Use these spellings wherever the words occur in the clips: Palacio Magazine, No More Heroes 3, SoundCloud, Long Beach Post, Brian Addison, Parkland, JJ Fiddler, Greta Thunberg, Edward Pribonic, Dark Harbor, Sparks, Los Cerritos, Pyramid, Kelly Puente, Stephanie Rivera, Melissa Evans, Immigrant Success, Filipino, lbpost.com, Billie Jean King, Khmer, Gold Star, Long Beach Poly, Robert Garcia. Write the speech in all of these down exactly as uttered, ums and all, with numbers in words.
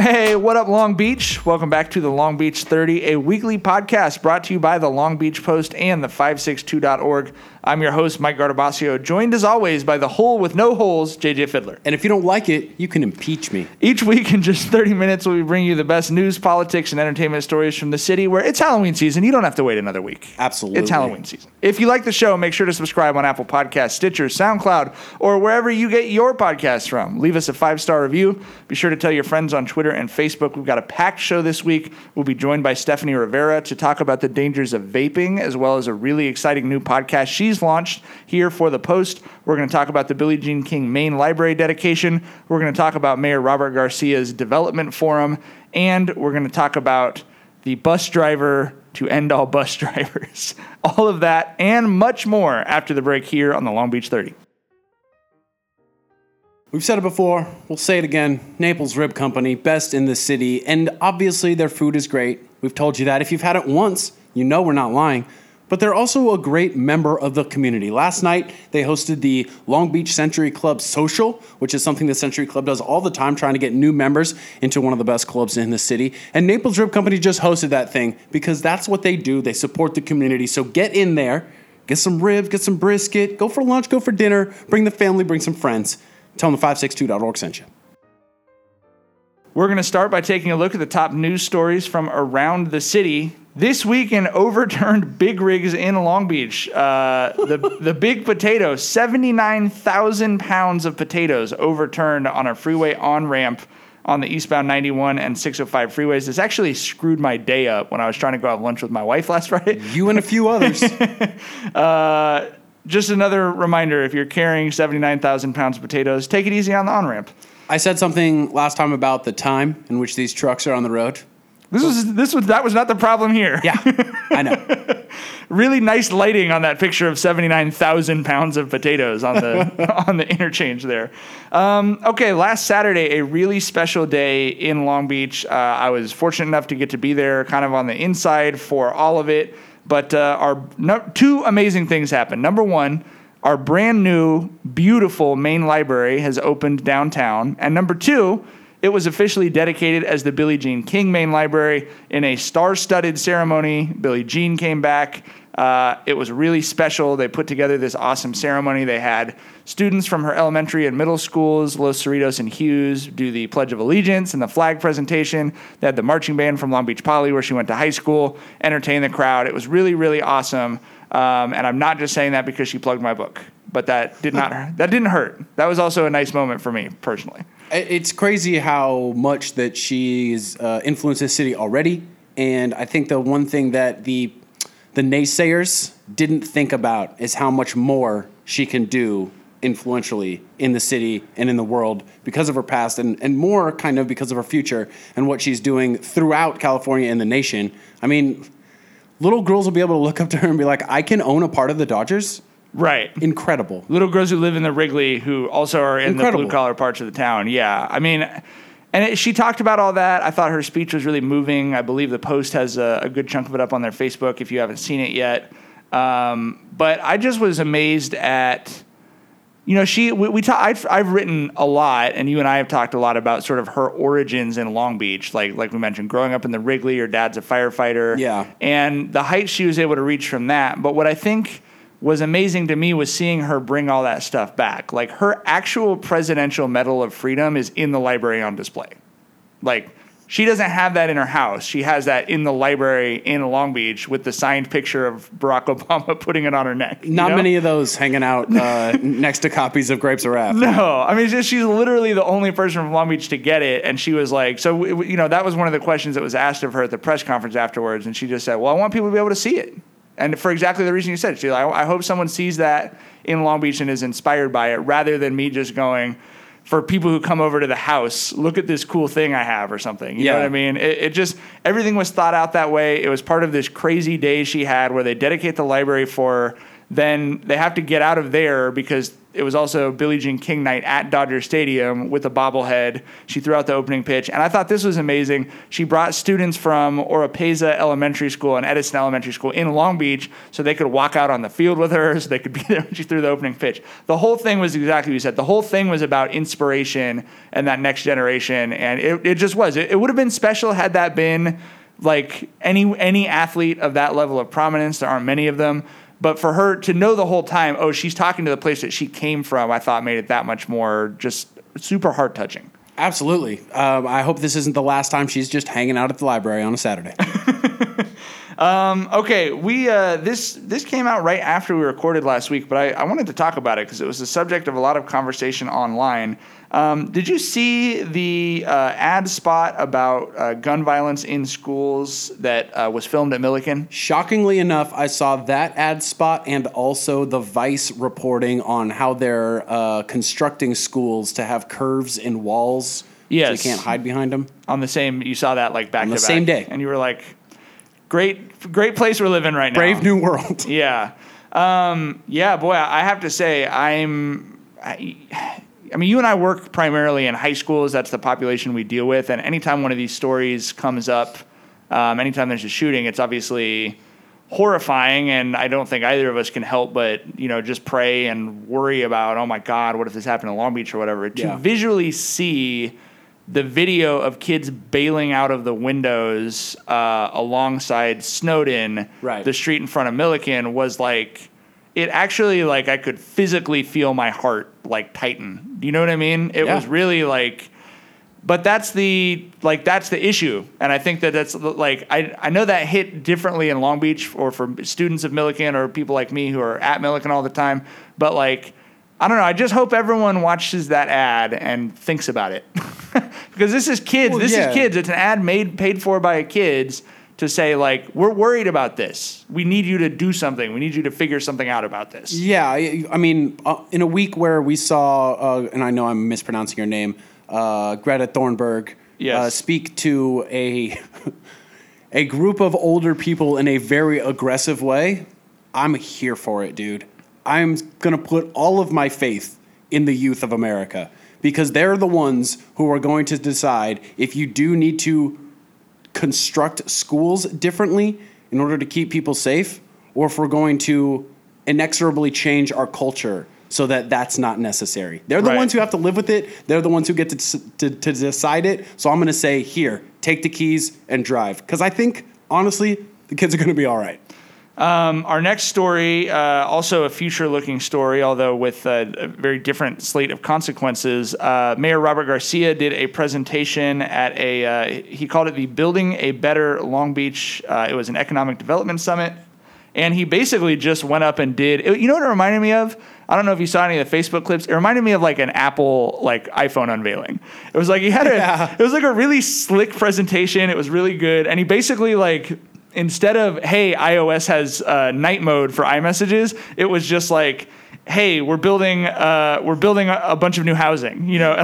Hey, what up, Long Beach? Welcome back to the Long Beach thirty, a weekly podcast brought to you by the Long Beach Post and the five six two dot org. I'm your host, Mike Gardabasio, joined as always by the hole with no holes, J J Fiddler. And if you don't like it, you can impeach me. Each week in just thirty minutes, we bring you the best news, politics, and entertainment stories from the city where it's Halloween season. You don't have to wait another week. Absolutely. It's Halloween season. If you like the show, make sure to subscribe on Apple Podcasts, Stitcher, SoundCloud, or wherever you get your podcasts from. Leave us a five-star review. Be sure to tell your friends on Twitter and Facebook. We've got a packed show this week. We'll be joined by Stephanie Rivera to talk about the dangers of vaping, as well as a really exciting new podcast she's launched here for the Post. We're going to talk about the Billie Jean King Main Library dedication. We're going to talk about Mayor Robert Garcia's development forum, and we're going to talk about the bus driver to end all bus drivers. All of that and much more after the break here on the Long Beach thirty. We've said it before, we'll say it again. Naples Rib Company, best in the city, and obviously their food is great. We've told you that. If you've had it once, you know we're not lying. But they're also a great member of the community. Last night, they hosted the Long Beach Century Club Social, which is something the Century Club does all the time, trying to get new members into one of the best clubs in the city. And Naples Rib Company just hosted that thing because that's what they do. They support the community. So get in there, get some ribs, get some brisket, go for lunch, go for dinner, bring the family, bring some friends. Tell them the five six two dot org sent you. We're going to start by taking a look at the top news stories from around the city. This weekend, overturned big rigs in Long Beach. Uh, the the big potato, seventy-nine thousand pounds of potatoes overturned on a freeway on-ramp on the eastbound ninety-one and six oh five freeways. This actually screwed my day up when I was trying to go have lunch with my wife last Friday. You and a few others. uh, just another reminder, if you're carrying seventy-nine thousand pounds of potatoes, take it easy on the on-ramp. I said something last time about the time in which these trucks are on the road. This was this was that was not the problem here. Yeah, I know. Really nice lighting on that picture of seventy-nine thousand pounds of potatoes on the on the interchange there. Um, okay, last Saturday, a really special day in Long Beach. Uh, I was fortunate enough to get to be there, kind of on the inside for all of it. But uh, our no, two amazing things happened. Number one, our brand new, beautiful main library has opened downtown, and number two, it was officially dedicated as the Billie Jean King Main Library in a star-studded ceremony. Billie Jean came back. Uh, it was really special. They put together this awesome ceremony. They had students from her elementary and middle schools, Los Cerritos and Hughes, do the Pledge of Allegiance and the flag presentation. They had the marching band from Long Beach Poly, where she went to high school, entertain the crowd. It was really, really awesome. Um, and I'm not just saying that because she plugged my book, but that did not that didn't hurt. That was also a nice moment for me personally. It's crazy how much that she's uh, influenced this city already, and I think the one thing that the the naysayers didn't think about is how much more she can do influentially in the city and in the world because of her past, and, and more kind of because of her future and what she's doing throughout California and the nation. I mean, little girls will be able to look up to her and be like, I can own a part of the Dodgers. Right. Incredible. Little girls who live in the Wrigley who also are in Incredible. the blue-collar parts of the town. Yeah. I mean, and it, she talked about all that. I thought her speech was really moving. I believe the Post has a, a good chunk of it up on their Facebook if you haven't seen it yet. Um, but I just was amazed at, you know, she we, we ta- I've, I've written a lot, and you and I have talked a lot about sort of her origins in Long Beach, like like we mentioned, growing up in the Wrigley, her dad's a firefighter. Yeah. And the heights she was able to reach from that. But what I think was amazing to me was seeing her bring all that stuff back. Like, her actual Presidential Medal of Freedom is in the library on display. Like, she doesn't have that in her house. She has that in the library in Long Beach with the signed picture of Barack Obama putting it on her neck. Not know? many of those hanging out uh, next to copies of Grapes of Wrath. No. I mean, she's literally the only person from Long Beach to get it. And she was like, so, you know, that was one of the questions that was asked of her at the press conference afterwards. And she just said, well, I want people to be able to see it. And for exactly the reason you said, Sheila, I, I hope someone sees that in Long Beach and is inspired by it rather than me just going, for people who come over to the house, look at this cool thing I have or something. You yeah. know what I mean? It, it just, everything was thought out that way. It was part of this crazy day she had where they dedicate the library for her. then they have to get out of there because it was also Billie Jean King night at Dodger Stadium with a bobblehead. She threw out the opening pitch, and I thought this was amazing. She brought students from Oropesa Elementary School and Edison Elementary School in Long Beach so they could walk out on the field with her, so they could be there when she threw the opening pitch. The whole thing was exactly what you said. The whole thing was about inspiration and that next generation, and it, it just was. It, it would have been special had that been like any any athlete of that level of prominence. There aren't many of them. But for her to know the whole time, oh, she's talking to the place that she came from, I thought made it that much more just super heart-touching. Absolutely. Um, I hope this isn't the last time she's just hanging out at the library on a Saturday. um, okay, we uh, this this came out right after we recorded last week, but I, I wanted to talk about it because it was the subject of a lot of conversation online. Um, did you see the uh, ad spot about uh, gun violence in schools that uh, was filmed at Millikan? Shockingly enough, I saw that ad spot and also the Vice reporting on how they're uh, constructing schools to have curves in walls. Yes. So you can't hide behind them. On the same, you saw that like back on to the back. Same day. And you were like, great, great place we're living right now. Brave New World. Yeah. Um, yeah, boy, I have to say, I'm... I, I mean, you and I work primarily in high schools. That's the population we deal with. And anytime one of these stories comes up, um, anytime there's a shooting, it's obviously horrifying. And I don't think either of us can help but, you know, just pray and worry about, oh, my God, what if this happened in Long Beach or whatever. Yeah. To visually see the video of kids bailing out of the windows uh, alongside Snowden, right. The street in front of Millikan was like, it actually, like, I could physically feel my heart, like, tighten. Do you know what I mean? It yeah. was really, like, but that's the, like, that's the issue. And I think that that's, like, I I know that hit differently in Long Beach or for students of Millikan or people like me who are at Millikan all the time. But, like, I don't know. I just hope everyone watches that ad and thinks about it. Because this is kids. Well, this yeah. is kids. It's an ad made paid for by kids. To say, like, we're worried about this. We need you to do something. We need you to figure something out about this. Yeah, I, I mean, uh, in a week where we saw, uh, and I know I'm mispronouncing your name, uh, Greta Thunberg yes. uh, speak to a a group of older people in a very aggressive way, I'm here for it, dude. I'm going to put all of my faith in the youth of America because they're the ones who are going to decide if you do need to construct schools differently in order to keep people safe, or if we're going to inexorably change our culture so that that's not necessary. They're the right. ones who have to live with it. They're the ones who get to to, to decide it. So I'm going to say, here, take the keys and drive. Because I think, honestly, the kids are going to be all right. Um, our next story, uh, also a future-looking story, although with a, a very different slate of consequences. Uh, Mayor Robert Garcia did a presentation at a, uh, he called it the Building a Better Long Beach. Uh, it was an economic development summit. And he basically just went up and did, it, you know what it reminded me of? I don't know if you saw any of the Facebook clips. It reminded me of like an Apple, like iPhone unveiling. It was like, he had a, yeah. it was like a really slick presentation. It was really good. And he basically like, instead of, hey, iOS has uh, night mode for iMessages, it was just like, hey, we're building uh, we're building a, a bunch of new housing, you know.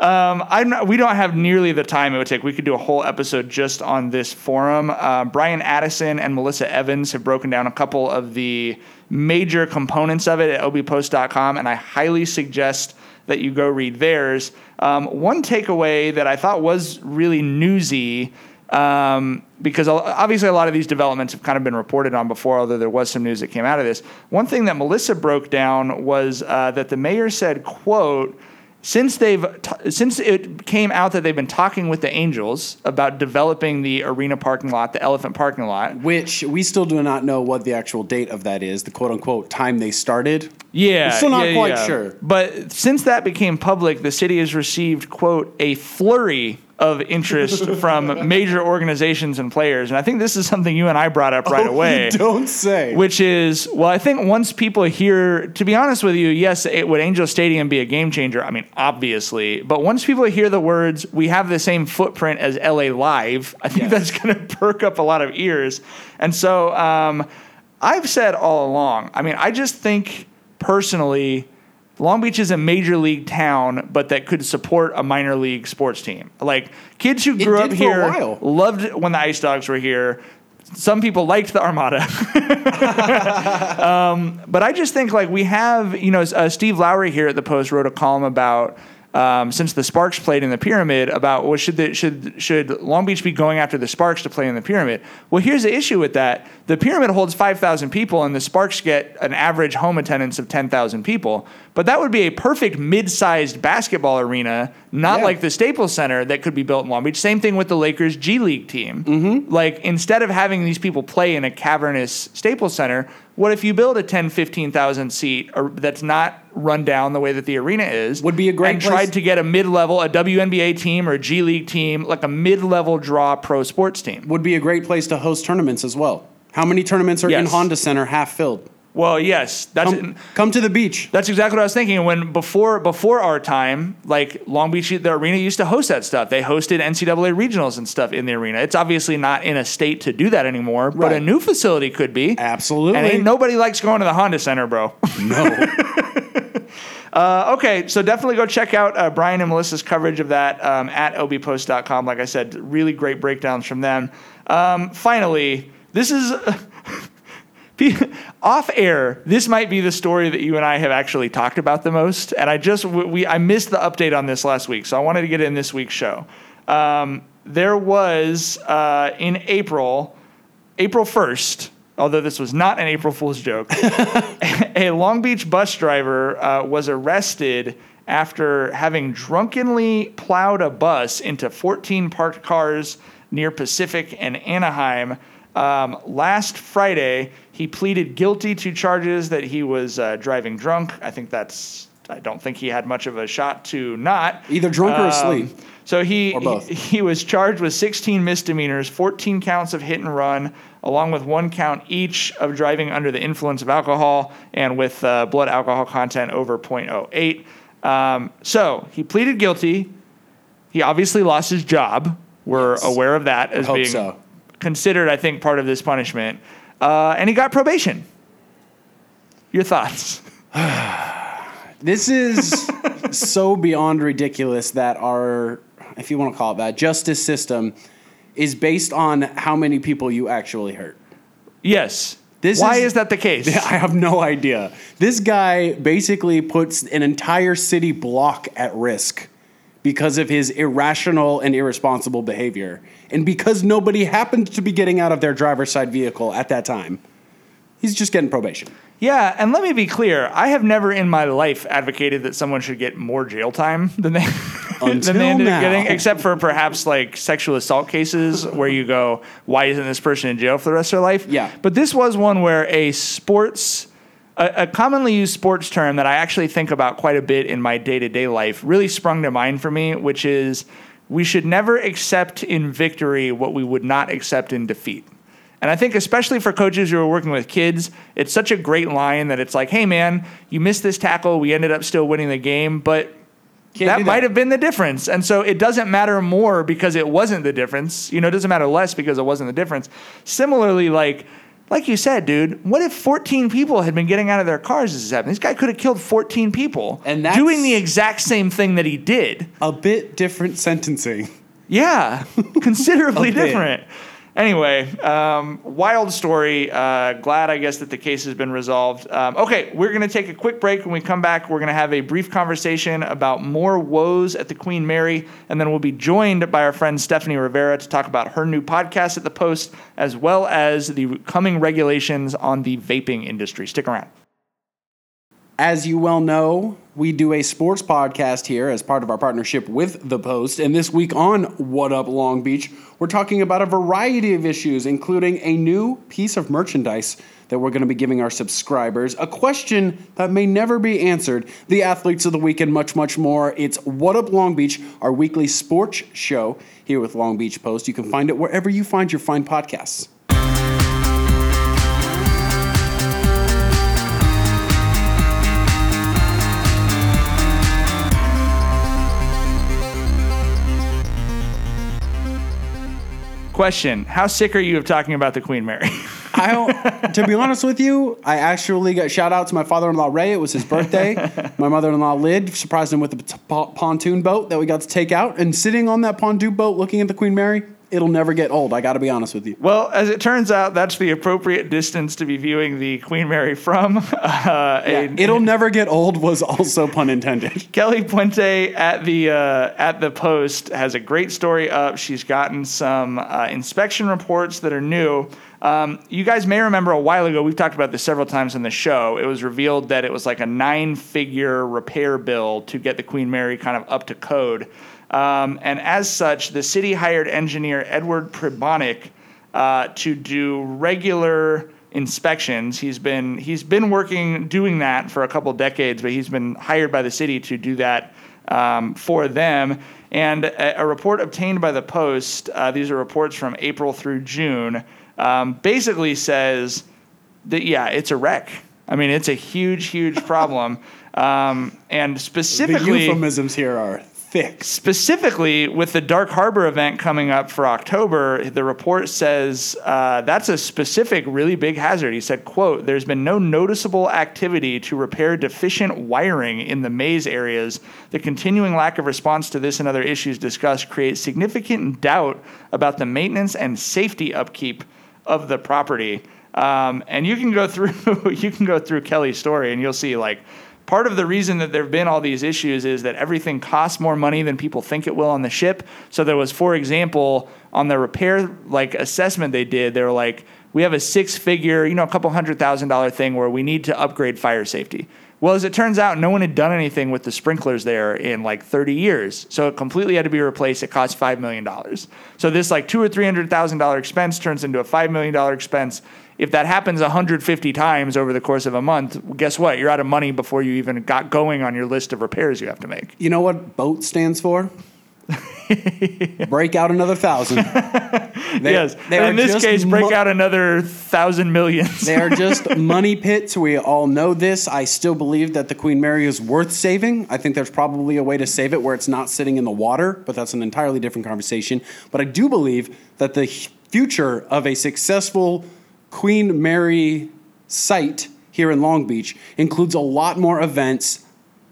um, I'm not, we don't have nearly the time it would take. We could do a whole episode just on this forum. Uh, Brian Addison and Melissa Evans have broken down a couple of the major components of it at o b post dot com, and I highly suggest that you go read theirs. Um, one takeaway that I thought was really newsy, Um, because obviously a lot of these developments have kind of been reported on before, although there was some news that came out of this. One thing that Melissa broke down was uh, that the mayor said, quote, since they've t- since it came out that they've been talking with the Angels about developing the arena parking lot, the Elephant parking lot. Which we still do not know what the actual date of that is, the quote-unquote time they started. Yeah. We're still not yeah, quite yeah. sure. But since that became public, the city has received, quote, a flurry of interest from major organizations and players. And I think this is something you and I brought up right oh, away. Don't say. Which is, well, I think once people hear, to be honest with you, yes, it would Angel Stadium be a game changer? I mean, obviously. But once people hear the words, we have the same footprint as L A Live, I think yes. that's going to perk up a lot of ears. And so um, I've said all along, I mean, I just think personally, Long Beach is a major league town, but that could support a minor league sports team. Like kids who grew up here loved when the Ice Dogs were here. Some people liked the Armada. um, but I just think, like, we have, you know, uh, Steve Lowry here at the Post wrote a column about, um, since the Sparks played in the Pyramid, about, well, should, the, should, should Long Beach be going after the Sparks to play in the Pyramid? Well, here's the issue with that. The Pyramid holds five thousand people, and the Sparks get an average home attendance of ten thousand people. But that would be a perfect mid-sized basketball arena, not yeah. like the Staples Center that could be built in Long Beach. Same thing with the Lakers G League team. Mm-hmm. Like, instead of having these people play in a cavernous Staples Center, what if you build a ten, fifteen thousand seat or that's not run down the way that the arena is? Would be a great and place. Tried to get a mid-level, a W N B A team or a G League team, like a mid-level draw pro sports team. Would be a great place to host tournaments as well. How many tournaments are yes. in Honda Center half filled? Well, yes, that's come, come to the beach. That's exactly what I was thinking. When before before our time, like Long Beach, the arena used to host that stuff. They hosted N C double A regionals and stuff in the arena. It's obviously not in a state to do that anymore, right. but a new facility could be. Absolutely, and ain't nobody likes going to the Honda Center, bro. No. Uh, okay, so definitely go check out uh, Brian and Melissa's coverage of that um, at o b post dot com. Like I said, really great breakdowns from them. Um, finally, this is. Off air, this might be the story that you and I have actually talked about the most, and I just we I missed the update on this last week, so I wanted to get it in this week's show. Um, there was uh, in April, April first, although this was not an April Fool's joke, a Long Beach bus driver uh, was arrested after having drunkenly plowed a bus into fourteen parked cars near Pacific and Anaheim. Um, last Friday, he pleaded guilty to charges that he was uh, driving drunk. I think that's, I don't think he had much of a shot to not. Either drunk um, or asleep. So he, he he was charged with sixteen misdemeanors, fourteen counts of hit and run, along with one count each of driving under the influence of alcohol and with uh, blood alcohol content over point oh eight. Um, so he pleaded guilty. He obviously lost his job. We're yes. aware of that as I hope being... so. Considered, I think, part of this punishment. Uh, and he got probation. Your thoughts? This is so beyond ridiculous that our, if you want to call it that, justice system is based on how many people you actually hurt. Yes. This Why is, is that the case? I have no idea. This guy basically puts an entire city block at risk because of his irrational and irresponsible behavior, and because nobody happened to be getting out of their driver's side vehicle at that time, he's just getting probation. Yeah, and let me be clear. I have never in my life advocated that someone should get more jail time than they, than they ended now. up getting, except for perhaps like sexual assault cases where you go, why isn't this person in jail for the rest of their life? Yeah. But this was one where a sports... A, a commonly used sports term that I actually think about quite a bit in my day-to-day life really sprung to mind for me, which is we should never accept in victory what we would not accept in defeat. And I think especially for coaches who are working with kids, it's such a great line that it's like, hey, man, you missed this tackle. We ended up still winning the game, but Can't that might have been the difference. And so it doesn't matter more because it wasn't the difference. You know, it doesn't matter less because it wasn't the difference. Similarly, like... Like you said, dude, what if fourteen people had been getting out of their cars as this happened? This guy could have killed fourteen people and that's doing the exact same thing that he did. A bit different sentencing. Yeah, considerably different. Bit. Anyway, um, wild story. Uh, glad, I guess, that the case has been resolved. Um, okay, we're going to take a quick break. When we come back, we're going to have a brief conversation about more woes at the Queen Mary, and then we'll be joined by our friend Stephanie Rivera to talk about her new podcast at the Post, as well as the coming regulations on the vaping industry. Stick around. As you well know, we do a sports podcast here as part of our partnership with The Post. And this week on What Up Long Beach, we're talking about a variety of issues, including a new piece of merchandise that we're going to be giving our subscribers, a question that may never be answered, the athletes of the week, and much, much more. It's What Up Long Beach, our weekly sports show here with Long Beach Post. You can find it wherever you find your fine podcasts. Question: how sick are you of talking about the Queen Mary? I don't, to be honest with you, I actually got shout out to my father-in-law Ray. It was his birthday. My mother-in-law Lyd surprised him with a p- pontoon boat that we got to take out, and sitting on that pontoon boat looking at the Queen Mary, it'll never get old. I got to be honest with you. Well, as it turns out, that's the appropriate distance to be viewing the Queen Mary from. Uh, yeah, and, it'll and, never get old was also pun intended. Kelly Puente at the uh, at the Post has a great story up. She's gotten some uh, inspection reports that are new. Um, you guys may remember a while ago, we've talked about this several times on the show, it was revealed that it was like a nine-figure repair bill to get the Queen Mary kind of up to code. Um, and as such, the city hired engineer Edward Pribonic uh, to do regular inspections. He's been he's been working, doing that for a couple decades, but he's been hired by the city to do that um, for them. And a, a report obtained by the Post, uh, these are reports from April through June, Um, basically says that, yeah, it's a wreck. I mean, it's a huge, huge problem. Um, and specifically... The euphemisms here are thick. Specifically, with the Dark Harbor event coming up for October, the report says uh, that's a specific really big hazard. He said, quote, "There's been no noticeable activity to repair deficient wiring in the maze areas. The continuing lack of response to this and other issues discussed creates significant doubt about the maintenance and safety upkeep of the property." Um, and you can go through you can go through Kelly's story and you'll see, like, part of the reason that there have been all these issues is that everything costs more money than people think it will on the ship. So there was, for example, on the repair, like, assessment they did, they were like, we have a six-figure, you know, a couple hundred thousand dollar thing where we need to upgrade fire safety. Well, as it turns out, no one had done anything with the sprinklers there in like thirty years. So it completely had to be replaced. It cost five million dollars. So this like two or three hundred thousand dollars expense turns into a five million dollars expense. If that happens one hundred fifty times over the course of a month, guess what? You're out of money before you even got going on your list of repairs you have to make. You know what BOAT stands for? Break out another thousand. They, yes. They in this case, break mo- out another thousand millions. They are just money pits. We all know this. I still believe that the Queen Mary is worth saving. I think there's probably a way to save it where it's not sitting in the water, but that's an entirely different conversation. But I do believe that the future of a successful Queen Mary site here in Long Beach includes a lot more events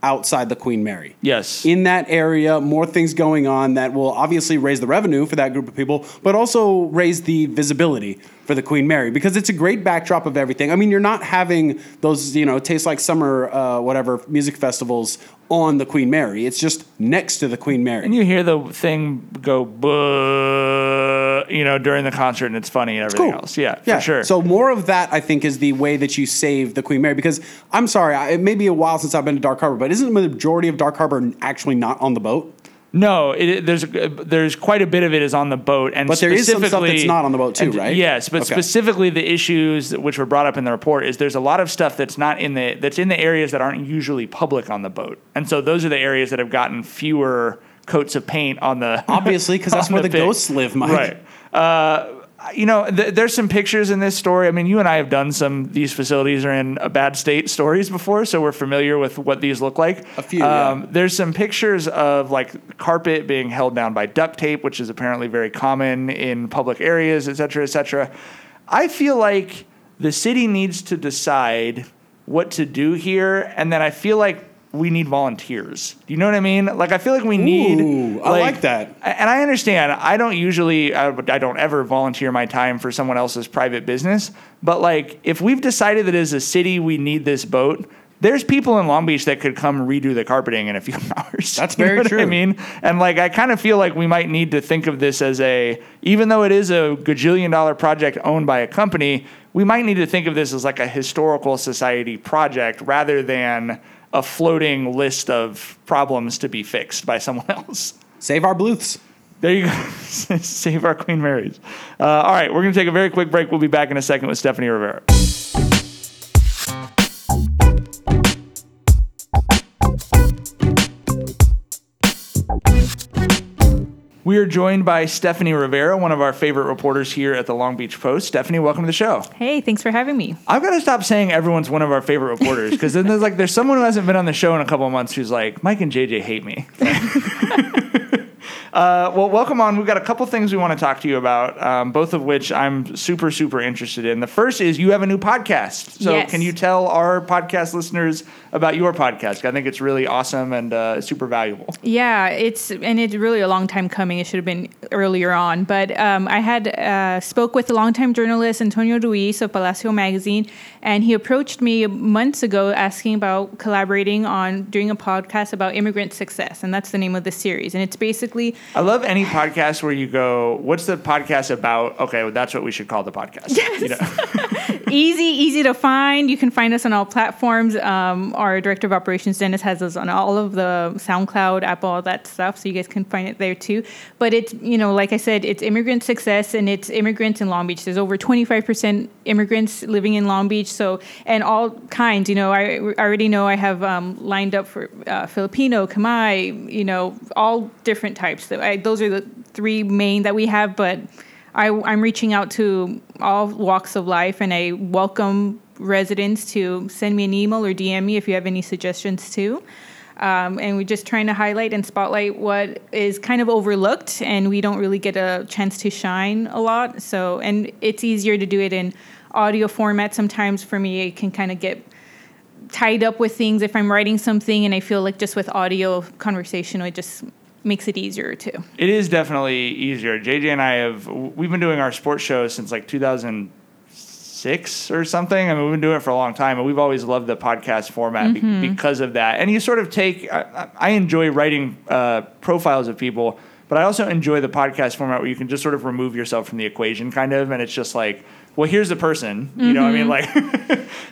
outside the Queen Mary. Yes. In that area, more things going on that will obviously raise the revenue for that group of people, but also raise the visibility for the Queen Mary, because it's a great backdrop of everything. I mean, you're not having those, you know, taste like summer, uh, whatever, music festivals on the Queen Mary. It's just next to the Queen Mary. And you hear the thing go, buh, you know, during the concert, and it's funny and everything cool. else. Yeah, yeah, for sure. So more of that, I think, is the way that you save the Queen Mary, because I'm sorry, I, it may be a while since I've been to Dark Harbor, but isn't the majority of Dark Harbor actually not on the boat? No, it, there's there's quite a bit of it is on the boat, and but there is some stuff that's not on the boat too, and, right? Yes, but okay. Specifically the issues which were brought up in the report is there's a lot of stuff that's not in the that's in the areas that aren't usually public on the boat, and so those are the areas that have gotten fewer coats of paint on the obviously because that's where the, the ghosts live, Mike. Right. Uh, You know, th- there's some pictures in this story. I mean, you and I have done some, these facilities are in a bad state stories before, so we're familiar with what these look like. A few, um, yeah. There's some pictures of, like, carpet being held down by duct tape, which is apparently very common in public areas, et cetera, et cetera. I feel like the city needs to decide what to do here, and then I feel like we need volunteers. Do you know what I mean? Like, I feel like we need... Ooh, like, I like that. And I understand. I don't usually... I, I don't ever volunteer my time for someone else's private business. But, like, if we've decided that as a city we need this boat, there's people in Long Beach that could come redo the carpeting in a few hours. That's very you know true. I mean, and, like, I kind of feel like we might need to think of this as a... Even though it is a gajillion dollar project owned by a company, we might need to think of this as, like, a historical society project rather than... a floating list of problems to be fixed by someone else. Save our Bluths. There you go. Save our Queen Marys. Uh, all right, we're going to take a very quick break. We'll be back in a second with Stephanie Rivera. We are joined by Stephanie Rivera, one of our favorite reporters here at the Long Beach Post. Stephanie, welcome to the show. Hey, thanks for having me. I've got to stop saying everyone's one of our favorite reporters, because then there's like there's someone who hasn't been on the show in a couple of months who's like, Mike and J J hate me. Uh, well, welcome on. We've got a couple things we want to talk to you about, um, both of which I'm super, super interested in. The first is you have a new podcast. So yes. Can you tell our podcast listeners about your podcast? I think it's really awesome and uh, super valuable. Yeah, it's and it's really a long time coming. It should have been earlier on. But um, I had uh, spoke with a longtime journalist, Antonio Ruiz of Palacio Magazine, and he approached me months ago asking about collaborating on doing a podcast about immigrant success. And that's the name of the series. And it's basically... I love any podcast where you go, what's the podcast about? Okay, well, that's what we should call the podcast. Yes. You know? easy, easy to find. You can find us on all platforms. Um, our director of operations, Dennis, has us on all of the SoundCloud, Apple, all that stuff. So you guys can find it there too. But it's, you know, like I said, it's immigrant success and it's immigrants in Long Beach. There's over twenty-five percent immigrants living in Long Beach. So, and all kinds, you know, I, I already know I have um, lined up for uh, Filipino, Khmer, you know, all different types. I, those are the three main that we have, but I, I'm reaching out to all walks of life, and I welcome residents to send me an email or D M me if you have any suggestions too. Um, and we're just trying to highlight and spotlight what is kind of overlooked, and we don't really get a chance to shine a lot. So, and it's easier to do it in audio format. Sometimes for me, it can kind of get tied up with things if I'm writing something, and I feel like just with audio conversation, it just makes it easier too. It is definitely easier. J J and I have, we've been doing our sports shows since like two thousand six or something. I mean, we've been doing it for a long time, and we've always loved the podcast format mm-hmm. be- because of that. And you sort of take, I, I enjoy writing uh, profiles of people, but I also enjoy the podcast format where you can just sort of remove yourself from the equation kind of, and it's just like, well, here's the person, you mm-hmm. know what I mean? Like,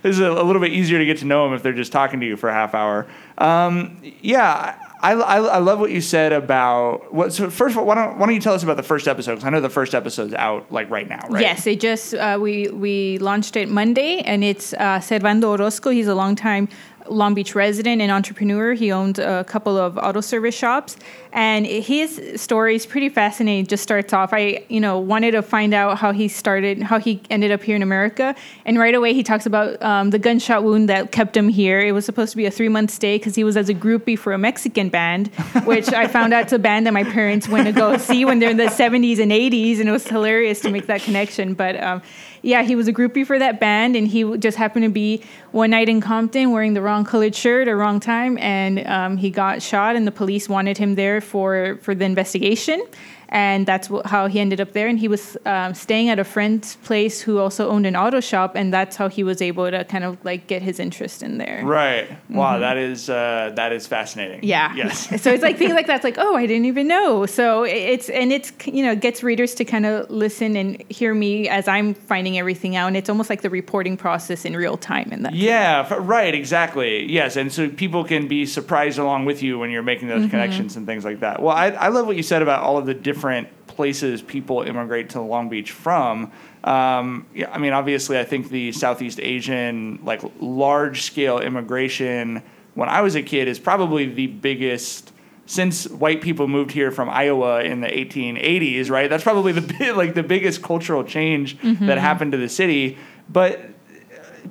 this is a, a little bit easier to get to know them if they're just talking to you for a half hour. Um, yeah, I, I, I love what you said about what. So first of all, why don't why don't you tell us about the first episode? Because I know the first episode's out like right now, right? Yes, it just uh, we we launched it Monday, and it's uh, Servando Orozco. He's a longtime Long Beach resident and entrepreneur. He owned a couple of auto service shops, and his story is pretty fascinating. Just starts off, I you know wanted to find out how he started, how he ended up here in America, and right away he talks about um, the gunshot wound that kept him here. It was supposed to be a three month stay because he was as a groupie for a Mexican band, which I found out it's a band that my parents went to go see when they're in the seventies and eighties, and it was hilarious to make that connection. But um, yeah, he was a groupie for that band, and he just happened to be one night in Compton wearing the wrong colored shirt or wrong time, and um, he got shot, and the police wanted him there for for the investigation, and that's wh- how he ended up there. And he was um, staying at a friend's place who also owned an auto shop, and that's how he was able to kind of like get his interest in there. Right. Mm-hmm. Wow, that is uh, that is fascinating. Yeah. Yes. So it's like things like that's like, oh, I didn't even know. So it's and it's you know gets readers to kind of listen and hear me as I'm finding everything out, and it's almost like the reporting process in real time. In that. Yeah. F- right. Exactly. Yes. And so people can be surprised along with you when you're making those mm-hmm. connections and things like that. Well, I, I love what you said about all of the different different places people immigrate to Long Beach from. Um, yeah, I mean, obviously, I think the Southeast Asian, like large-scale immigration, when I was a kid, is probably the biggest since white people moved here from Iowa in the eighteen eighties. Right, that's probably the like the biggest cultural change mm-hmm. that happened to the city. But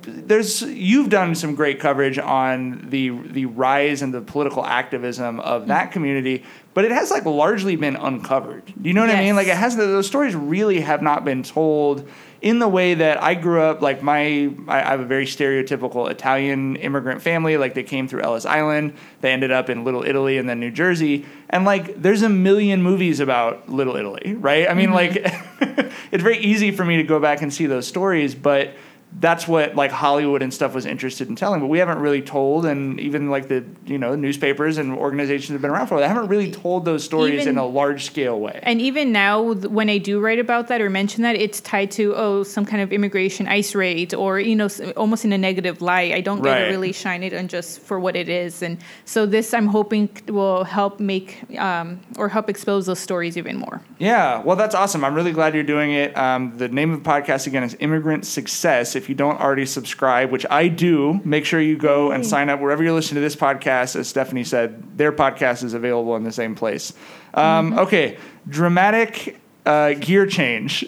there's you've done some great coverage on the the rise and the political activism of that mm-hmm. community. But it has like largely been uncovered. Do you know what yes. I mean? Like it has those stories really have not been told in the way that I grew up. Like my, I have a very stereotypical Italian immigrant family. Like they came through Ellis Island, they ended up in Little Italy and then New Jersey. And like, there's a million movies about Little Italy, right? I mean, mm-hmm. like it's very easy for me to go back and see those stories, but that's what like Hollywood and stuff was interested in telling, but we haven't really told, and even like the you know newspapers and organizations have been around for it. They haven't really told those stories even, in a large scale way. And even now, when I do write about that or mention that, it's tied to oh some kind of immigration ICE raids or you know almost in a negative light. I don't get right. to really shine it on just for what it is, and so this I'm hoping will help make um, or help expose those stories even more. Yeah, well that's awesome. I'm really glad you're doing it. Um, the name of the podcast again is Immigrant Success. If you don't already subscribe, which I do, make sure you go and sign up wherever you're listening to this podcast. As Stephanie said, their podcast is available in the same place. Um, mm-hmm. Okay. Dramatic uh, gear change.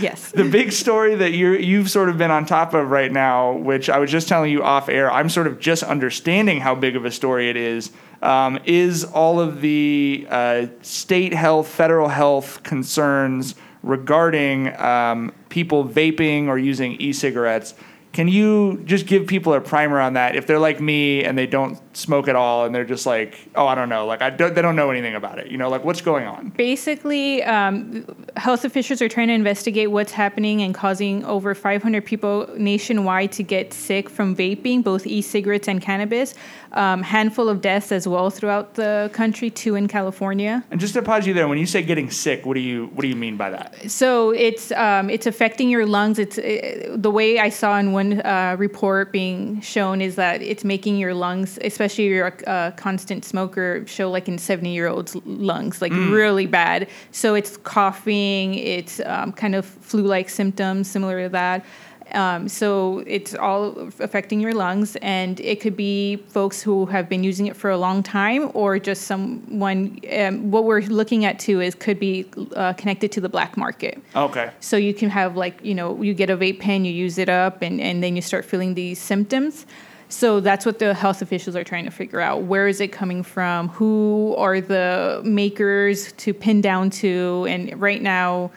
Yes. The big story that you're, you've sort of been on top of right now, which I was just telling you off air, I'm sort of just understanding how big of a story it is, um, is all of the uh, state health, federal health concerns regarding um, people vaping or using e-cigarettes. Can you just give people a primer on that if they're like me and they don't smoke at all and they're just like, oh, I don't know, like I don't, they don't know anything about it, you know, like what's going on? Basically, um, health officials are trying to investigate what's happening and causing over five hundred people nationwide to get sick from vaping, both e-cigarettes and cannabis. Um, handful of deaths as well throughout the country, too, in California. And just to pause you there, when you say getting sick, what do you what do you mean by that? So it's um, it's affecting your lungs. It's it, the way I saw in one uh, report being shown is that it's making your lungs, especially if you're a uh, constant smoker, show like in seventy-year-olds' lungs, like mm. really bad. So it's coughing, it's um, kind of flu-like symptoms similar to that. Um, so it's all affecting your lungs, and it could be folks who have been using it for a long time or just someone. Um, what we're looking at, too, is could be uh, connected to the black market. Okay. So you can have, like, you know, you get a vape pen, you use it up, and, and then you start feeling these symptoms. So that's what the health officials are trying to figure out. Where is it coming from? Who are the makers to pin down to? And right now...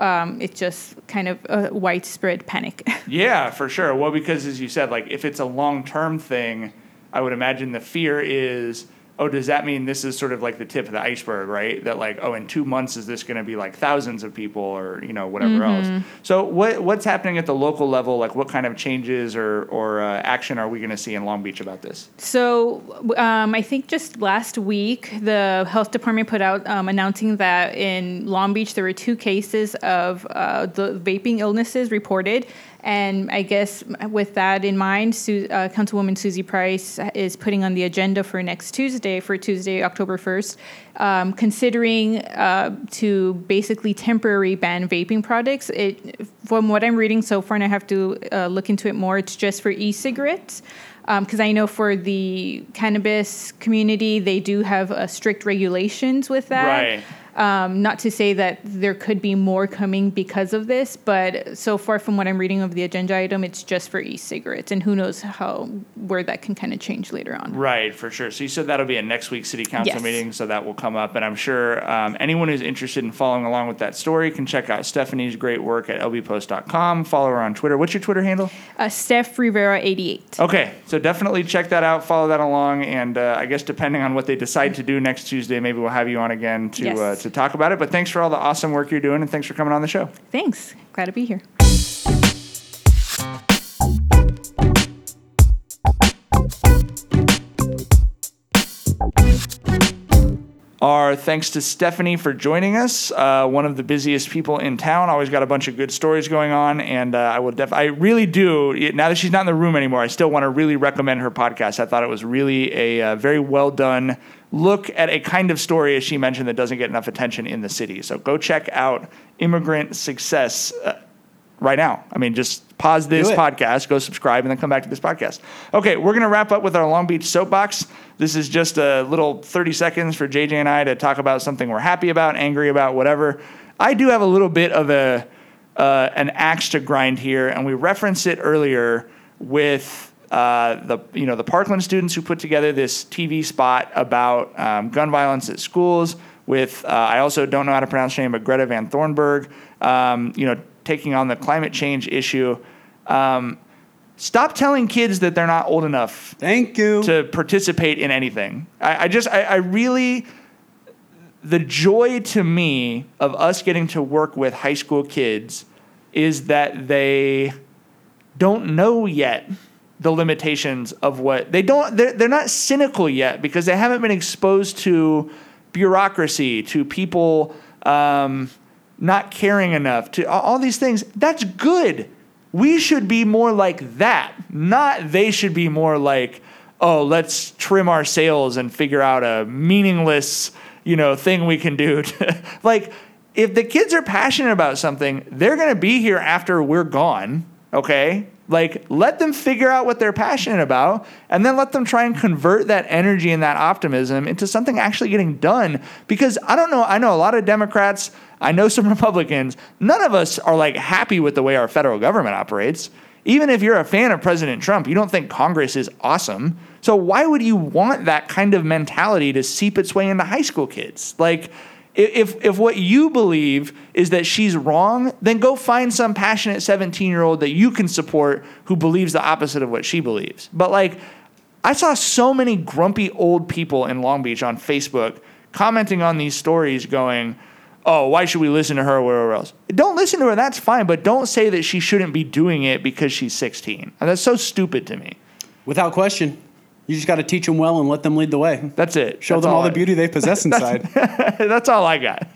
Um, it's just kind of a widespread panic. Yeah, for sure. Well, because as you said, like if it's a long-term thing, I would imagine the fear is, oh, does that mean this is sort of like the tip of the iceberg, right? That like, oh, in two months, is this going to be like thousands of people or, you know, whatever mm-hmm. else. So what what's happening at the local level? Like what kind of changes or, or uh, action are we going to see in Long Beach about this? So um, I think just last week, the health department put out um, announcing that in Long Beach, there were two cases of uh, the vaping illnesses reported. And I guess with that in mind, Su- uh, Councilwoman Susie Price is putting on the agenda for next Tuesday, for Tuesday, October first, um, considering uh, to basically temporary ban vaping products. It, from what I'm reading so far, and I have to uh, look into it more, it's just for e-cigarettes. Because um, I know for the cannabis community, they do have uh, strict regulations with that. Right. Um, not to say that there could be more coming because of this, but so far from what I'm reading of the agenda item, it's just for e-cigarettes, and who knows how where that can kind of change later on. Right, for sure. So you said that'll be a next week city council yes. meeting, so that will come up, and I'm sure um, anyone who's interested in following along with that story can check out Stephanie's great work at l b post dot com. Follow her on Twitter. What's your Twitter handle? Uh, Steph Rivera eighty-eight. Okay, so definitely check that out, follow that along, and uh, I guess depending on what they decide to do next Tuesday, maybe we'll have you on again to. Yes. Uh, to talk about it, but thanks for all the awesome work you're doing, and thanks for coming on the show. Thanks. Glad to be here. Our thanks to Stephanie for joining us, uh, one of the busiest people in town. Always got a bunch of good stories going on, and uh, I will def- I really do, now that she's not in the room anymore, I still want to really recommend her podcast. I thought it was really a uh, very well-done look at a kind of story, as she mentioned, that doesn't get enough attention in the city. So go check out Immigrant Success uh, right now. I mean, just pause this podcast, go subscribe, and then come back to this podcast. Okay, we're going to wrap up with our Long Beach soapbox. This is just a little thirty seconds for J J and I to talk about something we're happy about, angry about, whatever. I do have a little bit of a uh, an axe to grind here, and we referenced it earlier with... Uh, the you know the Parkland students who put together this T V spot about um, gun violence at schools with uh, I also don't know how to pronounce her name, but Greta Van Thunberg, um, you know, taking on the climate change issue. Um, stop telling kids that they're not old enough. Thank you. To participate in anything. I, I just I, I really the joy to me of us getting to work with high school kids is that they don't know yet. The limitations of what they don't, they're, they're not cynical yet because they haven't been exposed to bureaucracy, to people um, not caring enough, to all, all these things. That's good. We should be more like that. Not they should be more like, oh, let's trim our sails and figure out a meaningless, you know, thing we can do. To, like if the kids are passionate about something, they're going to be here after we're gone. Okay. Like, let them figure out what they're passionate about, and then let them try and convert that energy and that optimism into something actually getting done. Because I don't know, I know a lot of Democrats, I know some Republicans, none of us are like happy with the way our federal government operates. Even if you're a fan of President Trump, you don't think Congress is awesome. So why would you want that kind of mentality to seep its way into high school kids? Like, If if what you believe is that she's wrong, then go find some passionate seventeen-year-old that you can support who believes the opposite of what she believes. But, like, I saw so many grumpy old people in Long Beach on Facebook commenting on these stories going, oh, why should we listen to her or whatever else? Don't listen to her. That's fine. But don't say that she shouldn't be doing it because she's sixteen. And that's so stupid to me. Without question. You just got to teach them well and let them lead the way. That's it. Show that's them all, all the beauty they possess inside. that's, that's all I got.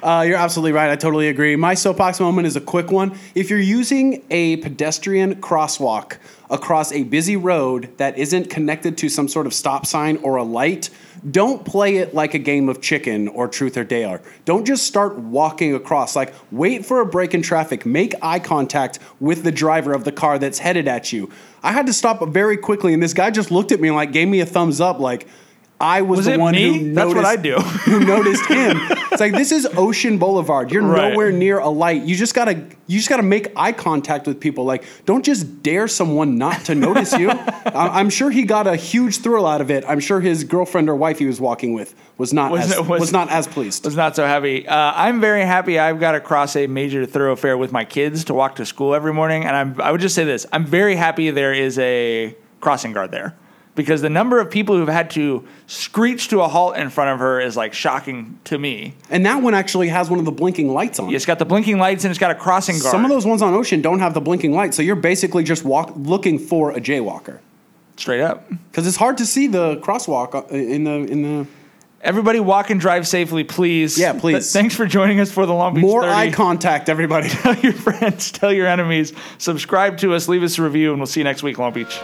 uh, you're absolutely right. I totally agree. My soapbox moment is a quick one. If you're using a pedestrian crosswalk across a busy road that isn't connected to some sort of stop sign or a light, don't play it like a game of chicken or truth or dare. Don't just start walking across. Like, wait for a break in traffic. Make eye contact with the driver of the car that's headed at you. I had to stop very quickly, and this guy just looked at me and, like, gave me a thumbs up, like, I was, was the one me? who noticed. That's what I do. Who noticed him? It's like, this is Ocean Boulevard. You're right. Nowhere near a light. You just gotta, you just gotta make eye contact with people. Like, don't just dare someone not to notice you. I'm sure he got a huge thrill out of it. I'm sure his girlfriend or wife he was walking with was not was, as, was, was not as pleased. Was not so happy. Uh, I'm very happy. I've got to cross a major thoroughfare with my kids to walk to school every morning, and I'm, I would just say this: I'm very happy there is a crossing guard there. Because the number of people who've had to screech to a halt in front of her is, like, shocking to me. And that one actually has one of the blinking lights on it. It's got the blinking lights and it's got a crossing guard. Some of those ones on Ocean don't have the blinking lights, so you're basically just walk looking for a jaywalker. Straight up. Because it's hard to see the crosswalk in the in the. Everybody walk and drive safely, please. Yeah, please. But thanks for joining us for the Long Beach More thirty. More eye contact, everybody. Tell your friends, tell your enemies, subscribe to us, leave us a review, and we'll see you next week, Long Beach.